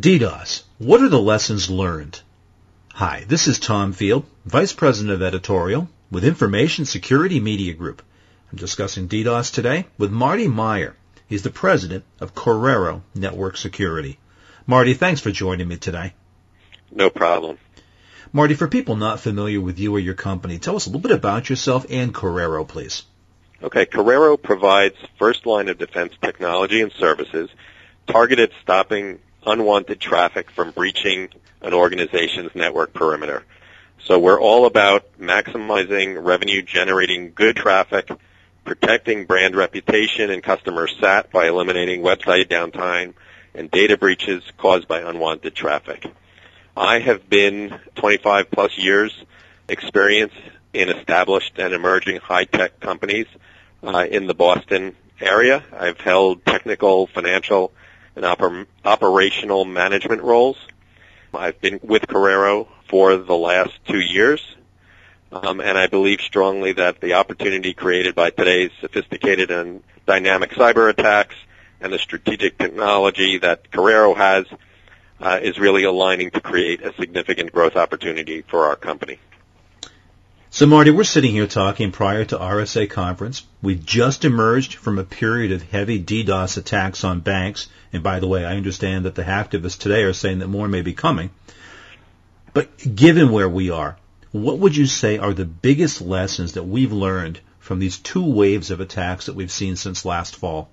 DDoS. What are the lessons learned? Hi, this is Tom Field, Vice President of Editorial with Information Security Media Group. I'm discussing DDoS today with Marty Meyer. He's the President of Corero Network Security. Marty, thanks for joining me today. No problem. Marty, for people not familiar with you or your company, tell us a little bit about yourself and Corero, please. Okay, Corero provides first line of defense technology and services targeted stopping unwanted traffic from breaching an organization's network perimeter. So we're all about maximizing revenue, generating good traffic, protecting brand reputation and customer sat by eliminating website downtime and data breaches caused by unwanted traffic. I have been 25 plus years experienced in established and emerging high-tech companies in the Boston area. I've held technical, financial, and operational management roles. I've been with Corero for the last 2 years, and I believe strongly that the opportunity created by today's sophisticated and dynamic cyber attacks and the strategic technology that Corero has is really aligning to create a significant growth opportunity for our company. So, Marty, we're sitting here talking prior to RSA Conference. We've just emerged from a period of heavy DDoS attacks on banks. And, by the way, I understand that the hacktivists today are saying that more may be coming. But given where we are, what would you say are the biggest lessons that we've learned from these two waves of attacks that we've seen since last fall?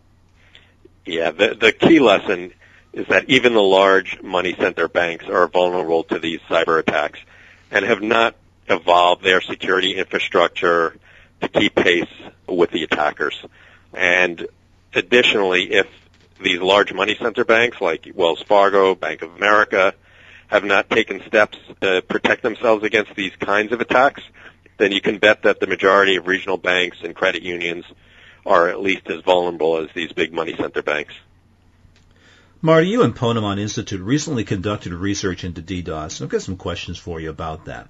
Yeah, the key lesson is that even the large money center banks are vulnerable to these cyber attacks and have not evolve their security infrastructure to keep pace with the attackers. And additionally, if these large money center banks like Wells Fargo, Bank of America, have not taken steps to protect themselves against these kinds of attacks, then you can bet that the majority of regional banks and credit unions are at least as vulnerable as these big money center banks. Marty, you and Ponemon Institute recently conducted research into DDoS. I've got some questions for you about that.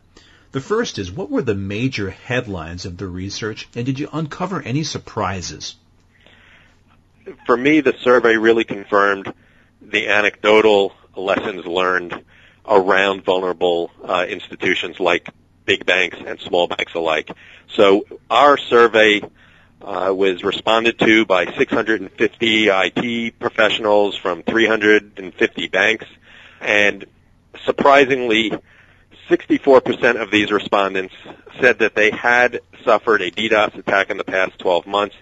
The first is, what were the major headlines of the research, and did you uncover any surprises? For me, the survey really confirmed the anecdotal lessons learned around vulnerable institutions like big banks and small banks alike. So our survey was responded to by 650 IT professionals from 350 banks, and surprisingly, 64% of these respondents said that they had suffered a DDoS attack in the past 12 months,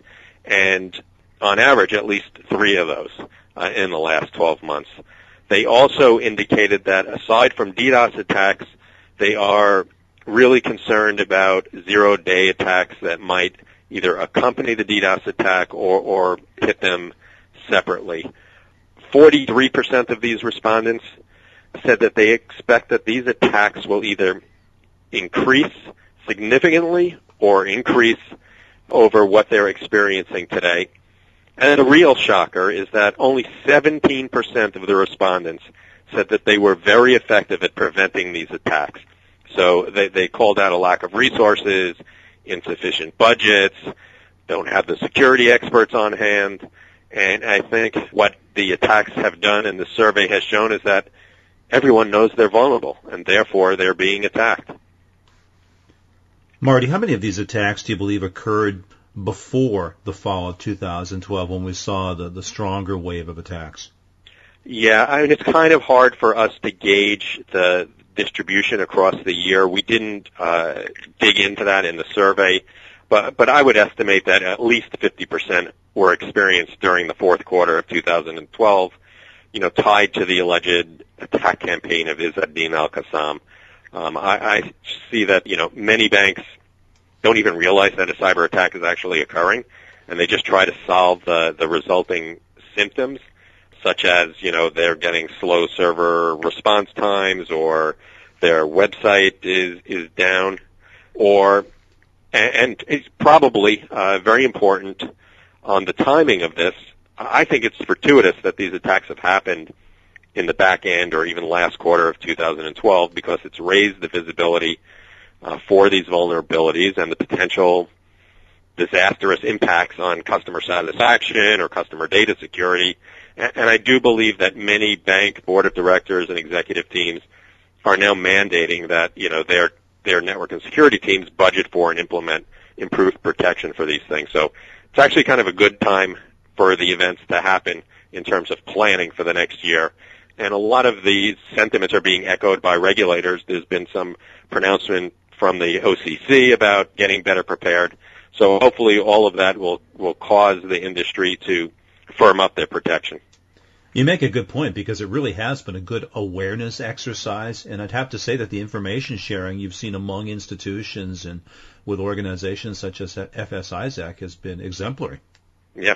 and on average, at least 3 of those in the last 12 months. They also indicated that aside from DDoS attacks, they are really concerned about zero-day attacks that might either accompany the DDoS attack or hit them separately. 43% of these respondents said that they expect that these attacks will either increase significantly or increase over what they're experiencing today. And the real shocker is that only 17% of the respondents said that they were very effective at preventing these attacks. So they called out a lack of resources, insufficient budgets, don't have the security experts on hand. And I think what the attacks have done and the survey has shown is that everyone knows they're vulnerable, and therefore they're being attacked. Marty, how many of these attacks do you believe occurred before the fall of 2012 when we saw the stronger wave of attacks? Yeah, I mean, it's kind of hard for us to gauge the distribution across the year. We didn't dig into that in the survey, but I would estimate that at least 50% were experienced during the fourth quarter of 2012, tied to the alleged attack campaign of Izzedine al-Qassam. I see that, many banks don't even realize that a cyber attack is actually occurring, and they just try to solve the resulting symptoms, such as, they're getting slow server response times, or their website is down, and it's probably very important on the timing of this. I think it's fortuitous that these attacks have happened in the back end or even last quarter of 2012 because it's raised the visibility for these vulnerabilities and the potential disastrous impacts on customer satisfaction or customer data security And I do believe that many bank board of directors and executive teams are now mandating that, you know, their network and security teams budget for and implement improved protection for these things. So it's actually kind of a good time for the events to happen in terms of planning for the next year. And a lot of these sentiments are being echoed by regulators. There's been some pronouncement from the OCC about getting better prepared. So hopefully all of that will cause the industry to firm up their protection. You make a good point, because it really has been a good awareness exercise, and I'd have to say that the information sharing you've seen among institutions and with organizations such as FSISAC has been exemplary. Yeah.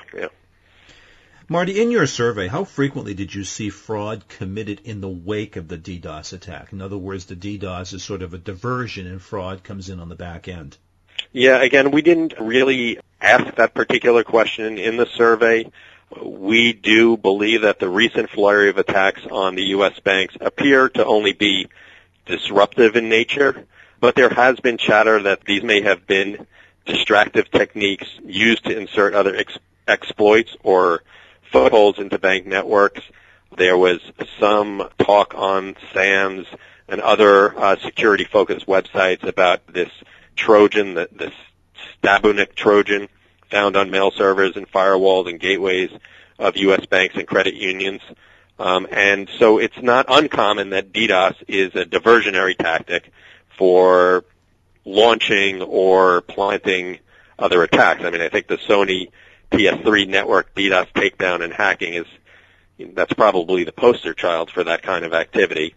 Marty, in your survey, how frequently did you see fraud committed in the wake of the DDoS attack? In other words, the DDoS is sort of a diversion and fraud comes in on the back end. Yeah, again, we didn't really ask that particular question in the survey. We do believe that the recent flurry of attacks on the U.S. banks appear to only be disruptive in nature, but there has been chatter that these may have been distractive techniques used to insert other exploits or footholds into bank networks. There was some talk on SANS and other security-focused websites about this Trojan, this Stabuniq Trojan, found on mail servers and firewalls and gateways of U.S. banks and credit unions. And so it's not uncommon that DDoS is a diversionary tactic for launching or planting other attacks. I mean, I think the Sony PS3 network DDoS takedown and hacking that's probably the poster child for that kind of activity.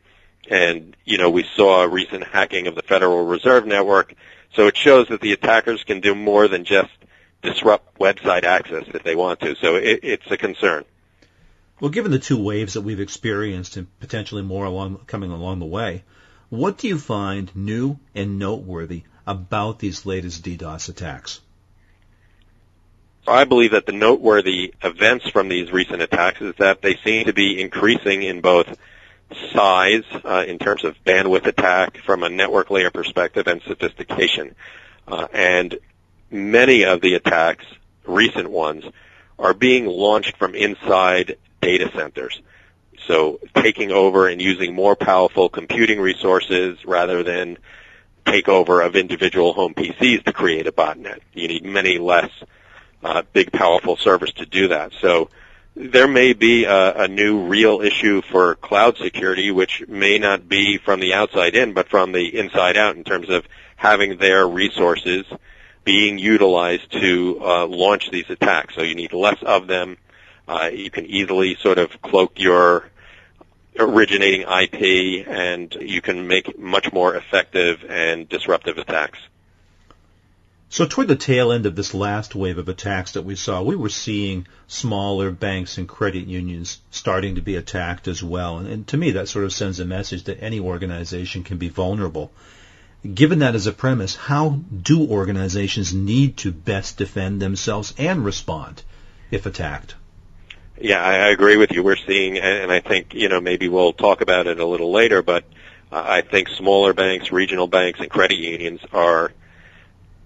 And, you know, we saw a recent hacking of the Federal Reserve Network. So it shows that the attackers can do more than just disrupt website access if they want to. So it's a concern. Well, given the two waves that we've experienced and potentially more coming along the way, what do you find new and noteworthy about these latest DDoS attacks? I believe that the noteworthy events from these recent attacks is that they seem to be increasing in both size in terms of bandwidth attack from a network layer perspective and sophistication. And many of the attacks, recent ones, are being launched from inside data centers. So taking over and using more powerful computing resources rather than takeover of individual home PCs to create a botnet. You need many less big, powerful servers to do that. So there may be a new real issue for cloud security, which may not be from the outside in, but from the inside out in terms of having their resources being utilized to launch these attacks. So you need less of them. You can easily sort of cloak your originating IP, and you can make much more effective and disruptive attacks. So toward the tail end of this last wave of attacks that we saw, we were seeing smaller banks and credit unions starting to be attacked as well. And to me, that sort of sends a message that any organization can be vulnerable. Given that as a premise, how do organizations need to best defend themselves and respond if attacked? Yeah, I agree with you. We're seeing, and I think, you know, maybe we'll talk about it a little later, but I think smaller banks, regional banks, and credit unions are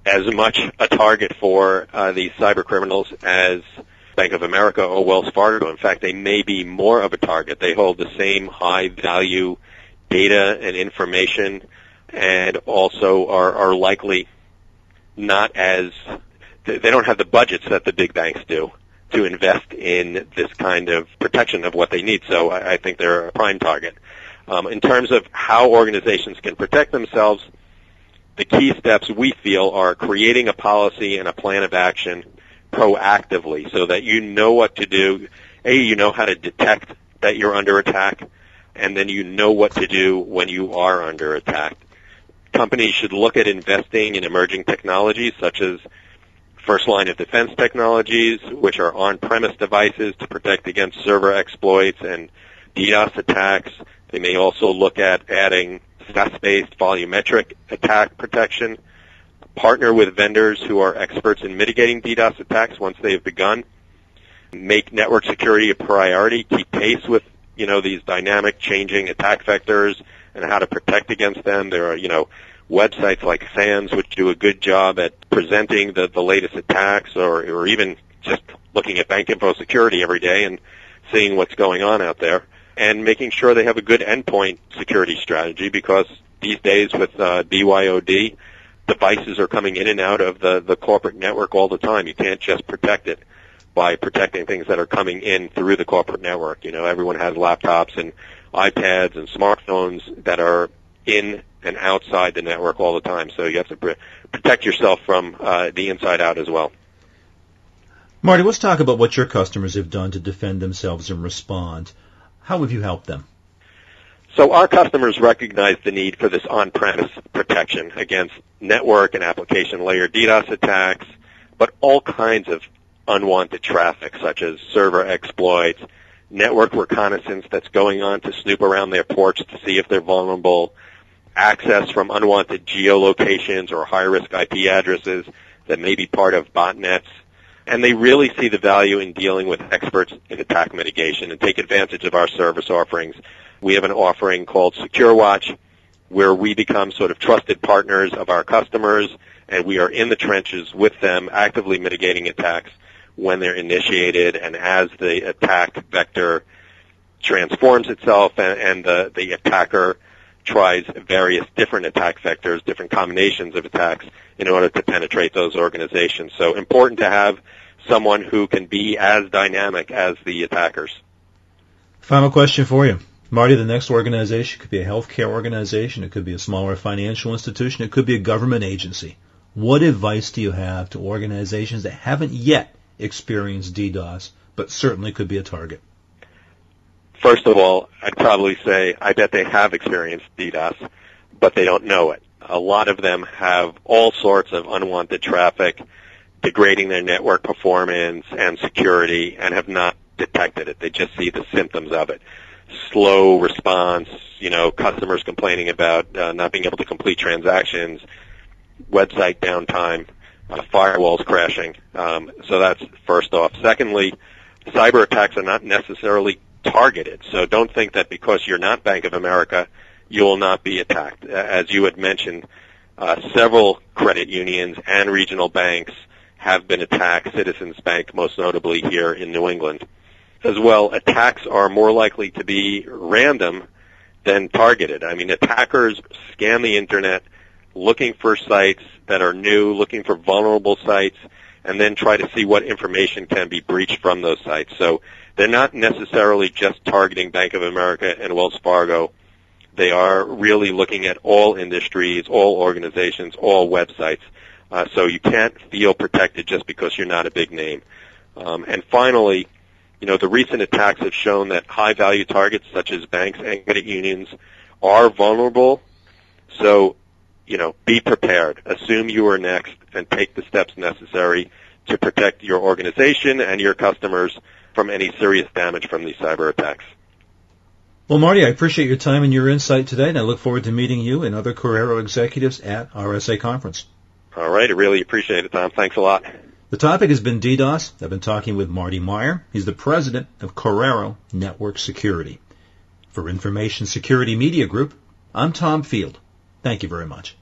as much a target for these cyber criminals as Bank of America or Wells Fargo. In fact, they may be more of a target. They hold the same high-value data and information, and also are likely not as, they don't have the budgets that the big banks do to invest in this kind of protection of what they need. So I think they're a prime target. In terms of how organizations can protect themselves, the key steps we feel are creating a policy and a plan of action proactively so that you know what to do. A, you know how to detect that you're under attack, and then you know what to do when you are under attack. Companies should look at investing in emerging technologies such as first line of defense technologies, which are on-premise devices to protect against server exploits and DDoS attacks. They may also look at adding SaaS-based volumetric attack protection, partner with vendors who are experts in mitigating DDoS attacks once they have begun, make network security a priority, keep pace with, you know, these dynamic changing attack vectors and how to protect against them. There are, you know, websites like SANS which do a good job at presenting the latest attacks, or even just looking at Bank Info Security every day and seeing what's going on out there, and making sure they have a good endpoint security strategy, because these days with BYOD, devices are coming in and out of the corporate network all the time. You can't just protect it by protecting things that are coming in through the corporate network. You know, everyone has laptops and iPads and smartphones that are in and outside the network all the time. So you have to protect yourself from the inside out as well. Marty, let's talk about what your customers have done to defend themselves and respond. How have you helped them? So our customers recognize the need for this on-premise protection against network and application layer DDoS attacks, but all kinds of unwanted traffic, such as server exploits, network reconnaissance that's going on to snoop around their ports to see if they're vulnerable, access from unwanted geolocations or high-risk IP addresses that may be part of botnets. And they really see the value in dealing with experts in attack mitigation and take advantage of our service offerings. We have an offering called SecureWatch, where we become sort of trusted partners of our customers, and we are in the trenches with them, actively mitigating attacks when they're initiated and as the attack vector transforms itself and the attacker tries various different attack vectors, different combinations of attacks in order to penetrate those organizations. So important to have someone who can be as dynamic as the attackers. Final question for you. Marty, the next organization could be a healthcare organization. It could be a smaller financial institution. It could be a government agency. What advice do you have to organizations that haven't yet experienced DDoS, but certainly could be a target? First of all, I'd probably say I bet they have experienced DDoS, but they don't know it. A lot of them have all sorts of unwanted traffic degrading their network performance and security and have not detected it. They just see the symptoms of it. Slow response, you know, customers complaining about not being able to complete transactions, website downtime, firewalls crashing. So that's first off. Secondly, cyber attacks are not necessarily targeted. So don't think that because you're not Bank of America, you will not be attacked. As you had mentioned, several credit unions and regional banks have been attacked, Citizens Bank most notably here in New England. As well, attacks are more likely to be random than targeted. I mean, attackers scan the internet looking for sites that are new, looking for vulnerable sites, and then try to see what information can be breached from those sites. So they're not necessarily just targeting Bank of America and Wells Fargo. They are really looking at all industries, all organizations, all websites. So you can't feel protected just because you're not a big name. And finally, you know, the recent attacks have shown that high-value targets such as banks and credit unions are vulnerable. So, you know, be prepared. Assume you are next and take the steps necessary to protect your organization and your customers from any serious damage from these cyber attacks. Well, Marty, I appreciate your time and your insight today, and I look forward to meeting you and other Corero executives at RSA Conference. All right. I really appreciate it, Tom. Thanks a lot. The topic has been DDoS. I've been talking with Marty Meyer. He's the president of Corero Network Security. For Information Security Media Group, I'm Tom Field. Thank you very much.